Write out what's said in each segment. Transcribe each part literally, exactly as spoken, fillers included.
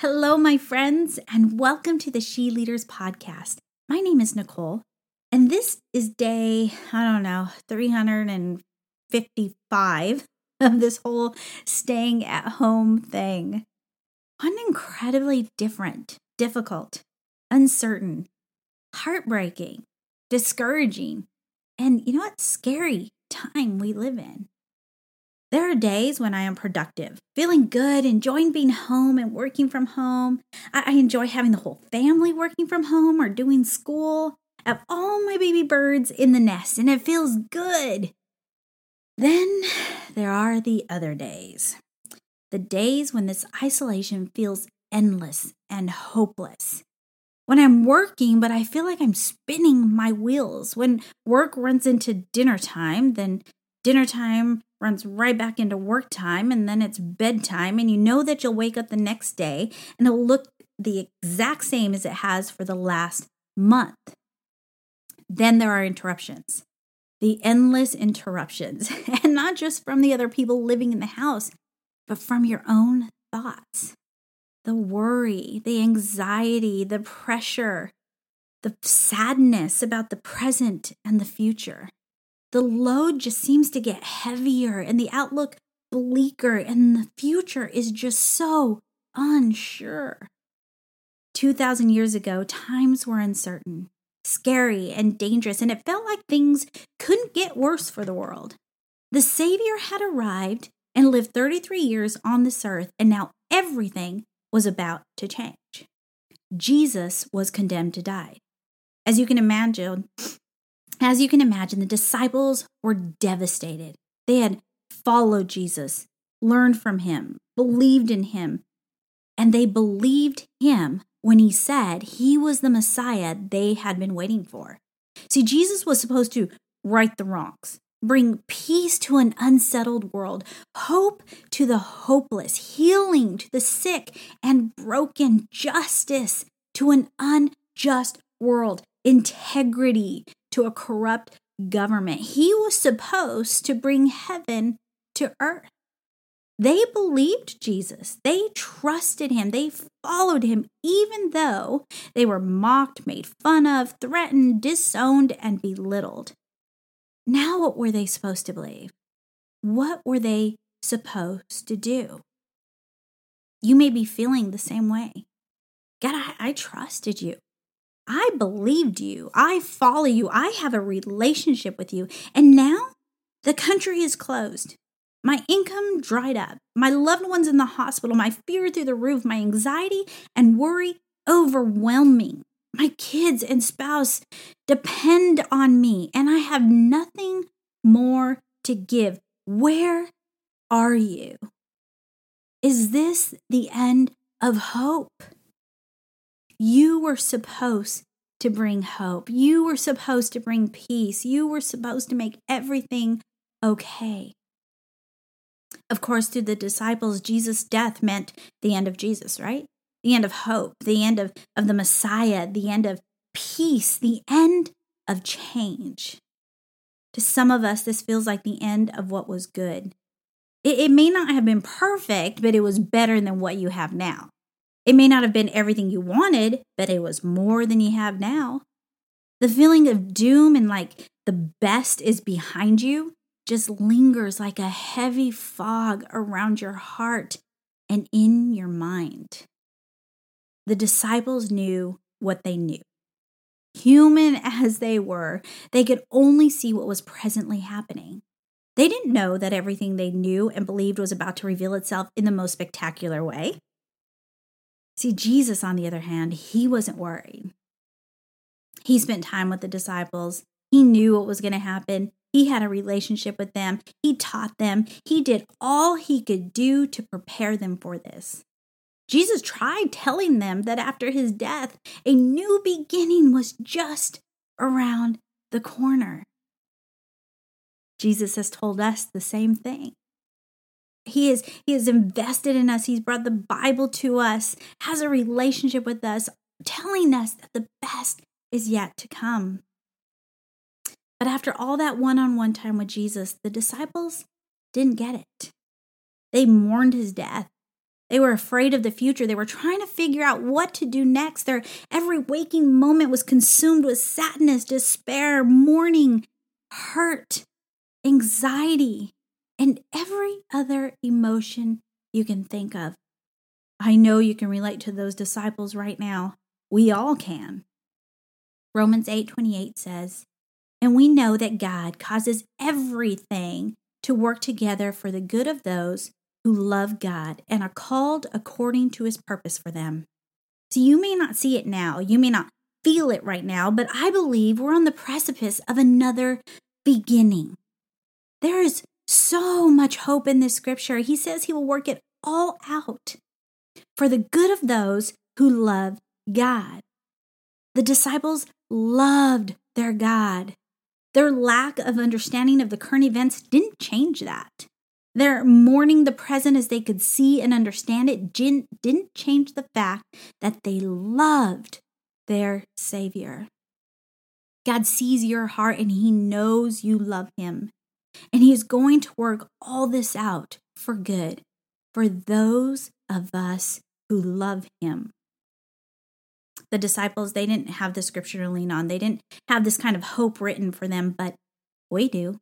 Hello, my friends, and welcome to the She Leaders Podcast. My name is Nicole, and this is day, I don't know, three hundred fifty-five of this whole staying at home thing. An incredibly different, difficult, uncertain, heartbreaking, discouraging, and you know what? Scary time we live in. There are days when I am productive, feeling good, enjoying being home and working from home. I, I enjoy having the whole family working from home or doing school. I have all my baby birds in the nest, and it feels good. Then there are the other days, the days when this isolation feels endless and hopeless. When I'm working, but I feel like I'm spinning my wheels. When work runs into dinner time, then dinner time runs right back into work time, and then it's bedtime, and you know that you'll wake up the next day and it'll look the exact same as it has for the last month. Then there are interruptions, the endless interruptions, and not just from the other people living in the house, but from your own thoughts, the worry, the anxiety, the pressure, the sadness about the present and the future. The load just seems to get heavier and the outlook bleaker, and the future is just so unsure. two thousand years ago, times were uncertain, scary, and dangerous, and it felt like things couldn't get worse for the world. The Savior had arrived and lived thirty-three years on this earth, and now everything was about to change. Jesus was condemned to die. As you can imagine, As you can imagine, the disciples were devastated. They had followed Jesus, learned from him, believed in him, and they believed him when he said he was the Messiah they had been waiting for. See, Jesus was supposed to right the wrongs, bring peace to an unsettled world, hope to the hopeless, healing to the sick and broken, justice to an unjust world, integrity to a corrupt government. He was supposed to bring heaven to earth. They believed Jesus. They trusted him. They followed him, even though they were mocked, made fun of, threatened, disowned, and belittled. Now, what were they supposed to believe? What were they supposed to do? You may be feeling the same way. God, I, I trusted you. I believed you. I follow you. I have a relationship with you. And now the country is closed. My income dried up. My loved ones in the hospital. My fear through the roof. My anxiety and worry overwhelming. My kids and spouse depend on me, and I have nothing more to give. Where are you? Is this the end of hope? You were supposed to bring hope. You were supposed to bring peace. You were supposed to make everything okay. Of course, to the disciples, Jesus' death meant the end of Jesus, right? The end of hope, the end of, of the Messiah, the end of peace, the end of change. To some of us, this feels like the end of what was good. It, it may not have been perfect, but it was better than what you have now. It may not have been everything you wanted, but it was more than you have now. The feeling of doom and like the best is behind you just lingers like a heavy fog around your heart and in your mind. The disciples knew what they knew. Human as they were, they could only see what was presently happening. They didn't know that everything they knew and believed was about to reveal itself in the most spectacular way. See, Jesus, on the other hand, he wasn't worried. He spent time with the disciples. He knew what was going to happen. He had a relationship with them. He taught them. He did all he could do to prepare them for this. Jesus tried telling them that after his death, a new beginning was just around the corner. Jesus has told us the same thing. He is, he is invested in us. He's brought the Bible to us, has a relationship with us, telling us that the best is yet to come. But after all that one-on-one time with Jesus, the disciples didn't get it. They mourned his death. They were afraid of the future. They were trying to figure out what to do next. Their every waking moment was consumed with sadness, despair, mourning, hurt, anxiety, and every other emotion you can think of. I know you can relate to those disciples right now. We all can. Romans eight twenty-eight says, "And we know that God causes everything to work together for the good of those who love God and are called according to his purpose for them." So you may not see it now. You may not feel it right now, but I believe we're on the precipice of another beginning. There is so much hope in this scripture. He says he will work it all out for the good of those who love God. The disciples loved their God. Their lack of understanding of the current events didn't change that. Their mourning the present as they could see and understand it didn't change the fact that they loved their Savior. God sees your heart and he knows you love him. And he is going to work all this out for good for those of us who love him. The disciples, they didn't have the scripture to lean on. They didn't have this kind of hope written for them, but we do.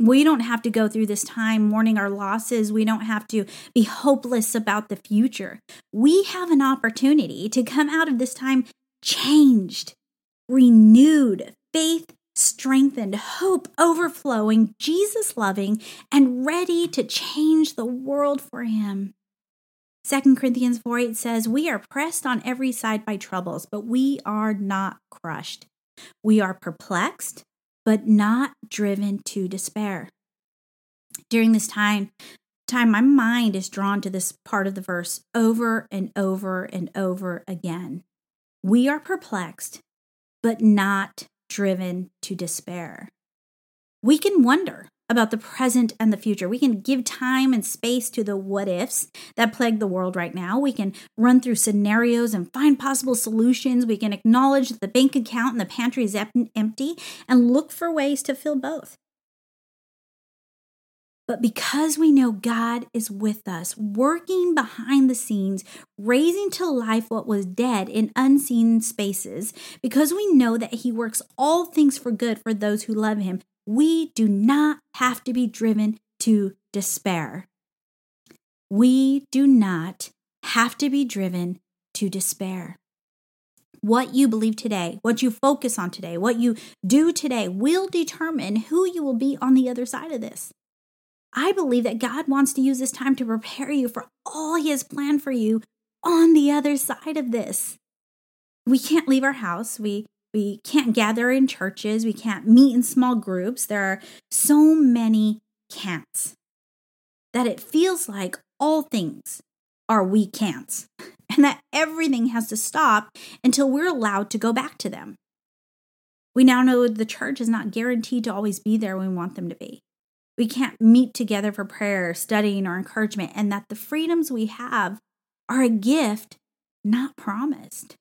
We don't have to go through this time mourning our losses. We don't have to be hopeless about the future. We have an opportunity to come out of this time changed, renewed, faith strengthened, hope overflowing, Jesus loving, and ready to change the world for him. Second Corinthians four eight says, "We are pressed on every side by troubles, but we are not crushed. We are perplexed, but not driven to despair." During this time, time, my mind is drawn to this part of the verse over and over and over again. We are perplexed, but not driven to despair. We can wonder about the present and the future. We can give time and space to the what ifs that plague the world right now. We can run through scenarios and find possible solutions. We can acknowledge that the bank account and the pantry is empty and look for ways to fill both. But because we know God is with us, working behind the scenes, raising to life what was dead in unseen spaces, because we know that he works all things for good for those who love him, we do not have to be driven to despair. We do not have to be driven to despair. What you believe today, what you focus on today, what you do today will determine who you will be on the other side of this. I believe that God wants to use this time to prepare you for all he has planned for you on the other side of this. We can't leave our house. We We can't gather in churches. We can't meet in small groups. There are so many can'ts that it feels like all things are we can'ts and that everything has to stop until we're allowed to go back to them. We now know the church is not guaranteed to always be there when we want them to be. We can't meet together for prayer, studying, or encouragement, and that the freedoms we have are a gift, not promised.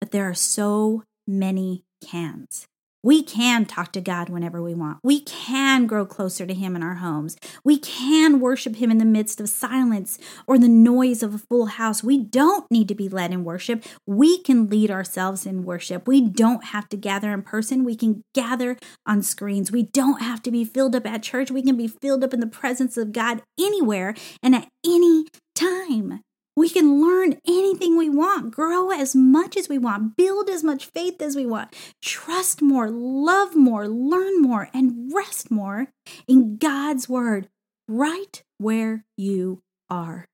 But there are so many cans. We can talk to God whenever we want. We can grow closer to him in our homes. We can worship him in the midst of silence or the noise of a full house. We don't need to be led in worship. We can lead ourselves in worship. We don't have to gather in person. We can gather on screens. We don't have to be filled up at church. We can be filled up in the presence of God anywhere and at any time. We can learn anything we want, grow as much as we want, build as much faith as we want, trust more, love more, learn more, and rest more in God's word right where you are.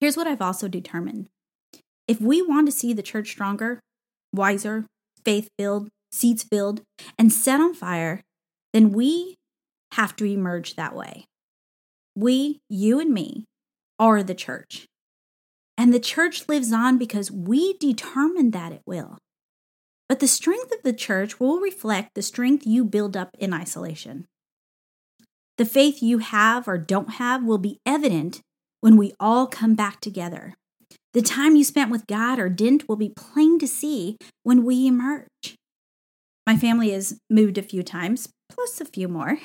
Here's what I've also determined. If we want to see the church stronger, wiser, faith-filled, seats-filled, and set on fire, then we have to emerge that way. We, you and me, are the church. And the church lives on because we determine that it will. But the strength of the church will reflect the strength you build up in isolation. The faith you have or don't have will be evident when we all come back together. The time you spent with God or didn't will be plain to see when we emerge. My family has moved a few times, plus a few more.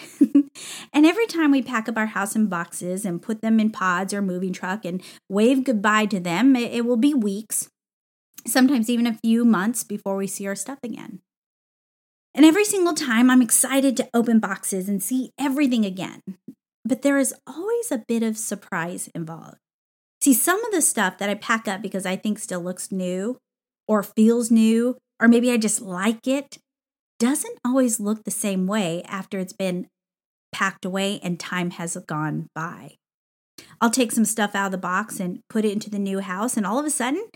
And every time we pack up our house in boxes and put them in pods or moving truck and wave goodbye to them, it, it will be weeks, sometimes even a few months before we see our stuff again. And every single time I'm excited to open boxes and see everything again. But there is always a bit of surprise involved. See, some of the stuff that I pack up because I think still looks new or feels new, or maybe I just like it, doesn't always look the same way after it's been packed away and time has gone by. I'll take some stuff out of the box and put it into the new house, and all of a sudden,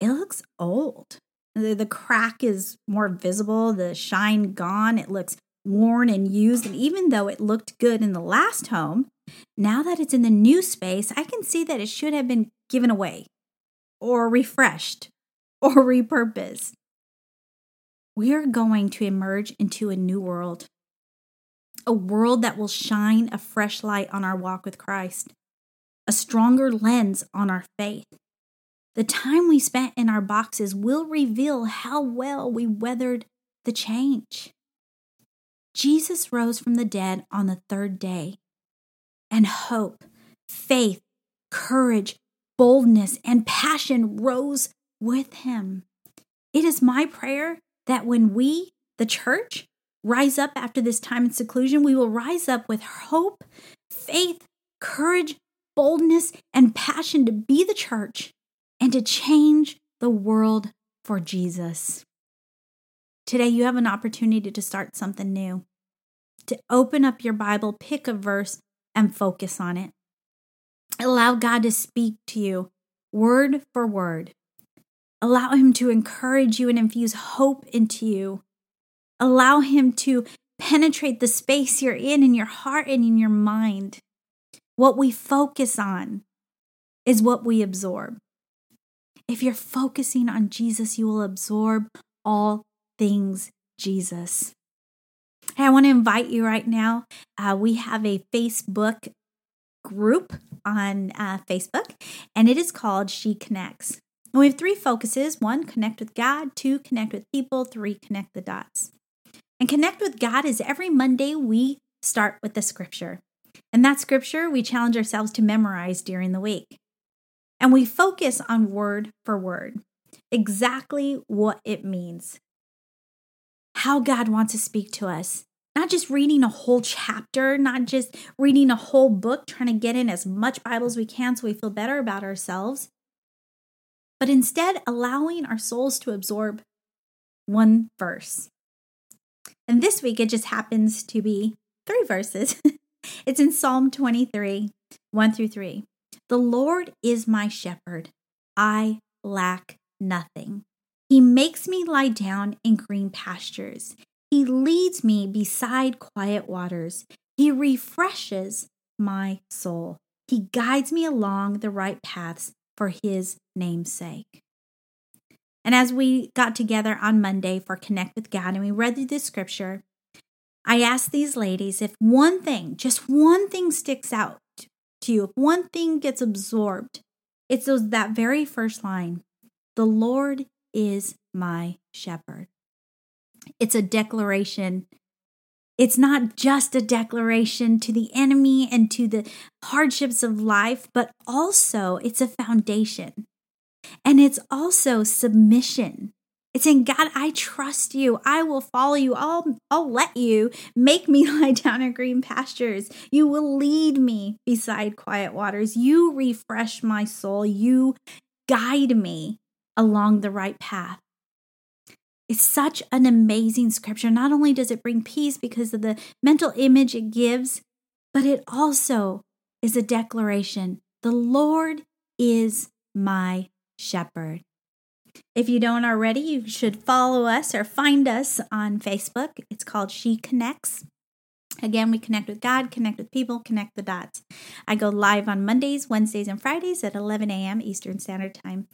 it looks old. The, the crack is more visible, the shine gone, it looks worn and used, and even though it looked good in the last home, now that it's in the new space, I can see that it should have been given away or refreshed or repurposed. We're going to emerge into a new world, a world that will shine a fresh light on our walk with Christ, a stronger lens on our faith. The time we spent in our boxes will reveal how well we weathered the change. Jesus rose from the dead on the third day, and hope, faith, courage, boldness, and passion rose with him. It is my prayer that when we, the church, rise up after this time in seclusion, we will rise up with hope, faith, courage, boldness, and passion to be the church and to change the world for Jesus. Today, you have an opportunity to start something new, to open up your Bible, pick a verse, and focus on it. Allow God to speak to you word for word. Allow him to encourage you and infuse hope into you. Allow him to penetrate the space you're in, in your heart and in your mind. What we focus on is what we absorb. If you're focusing on Jesus, you will absorb all things Jesus. Hey, I want to invite you right now. Uh, we have a Facebook group on uh, Facebook, and it is called She Connects. And we have three focuses. One, connect with God. Two, connect with people. Three, connect the dots. And connect with God is every Monday we start with the scripture. And that scripture we challenge ourselves to memorize during the week. And we focus on word for word, exactly what it means. How God wants to speak to us, not just reading a whole chapter, not just reading a whole book, trying to get in as much Bible as we can so we feel better about ourselves, but instead allowing our souls to absorb one verse. And this week, it just happens to be three verses. It's in Psalm twenty-three, one through three. The Lord is my shepherd. I lack nothing. He makes me lie down in green pastures. He leads me beside quiet waters. He refreshes my soul. He guides me along the right paths for his name's sake. And as we got together on Monday for Connect with God and we read through this scripture, I asked these ladies if one thing, just one thing sticks out to you, if one thing gets absorbed, it's those that very first line, the Lord is my shepherd. It's a declaration. It's not just a declaration to the enemy and to the hardships of life, but also it's a foundation. And it's also submission. It's in God, I trust you. I will follow you. I'll, I'll let you make me lie down in green pastures. You will lead me beside quiet waters. You refresh my soul. You guide me along the right path. It's such an amazing scripture. Not only does it bring peace because of the mental image it gives, but it also is a declaration. The Lord is my shepherd. If you don't already, you should follow us or find us on Facebook. It's called She Connects. Again, we connect with God, connect with people, connect the dots. I go live on Mondays, Wednesdays, and Fridays at eleven a.m. Eastern Standard Time.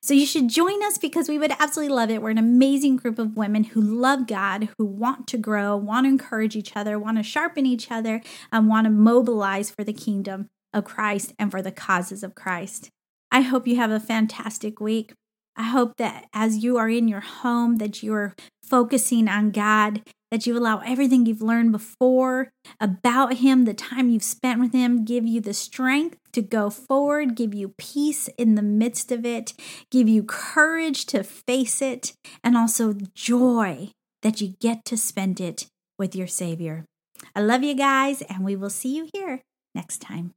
So you should join us because we would absolutely love it. We're an amazing group of women who love God, who want to grow, want to encourage each other, want to sharpen each other, and want to mobilize for the kingdom of Christ and for the causes of Christ. I hope you have a fantastic week. I hope that as you are in your home, that you are focusing on God that you allow everything you've learned before about him, the time you've spent with him, give you the strength to go forward, give you peace in the midst of it, give you courage to face it, and also joy that you get to spend it with your Savior. I love you guys, and we will see you here next time.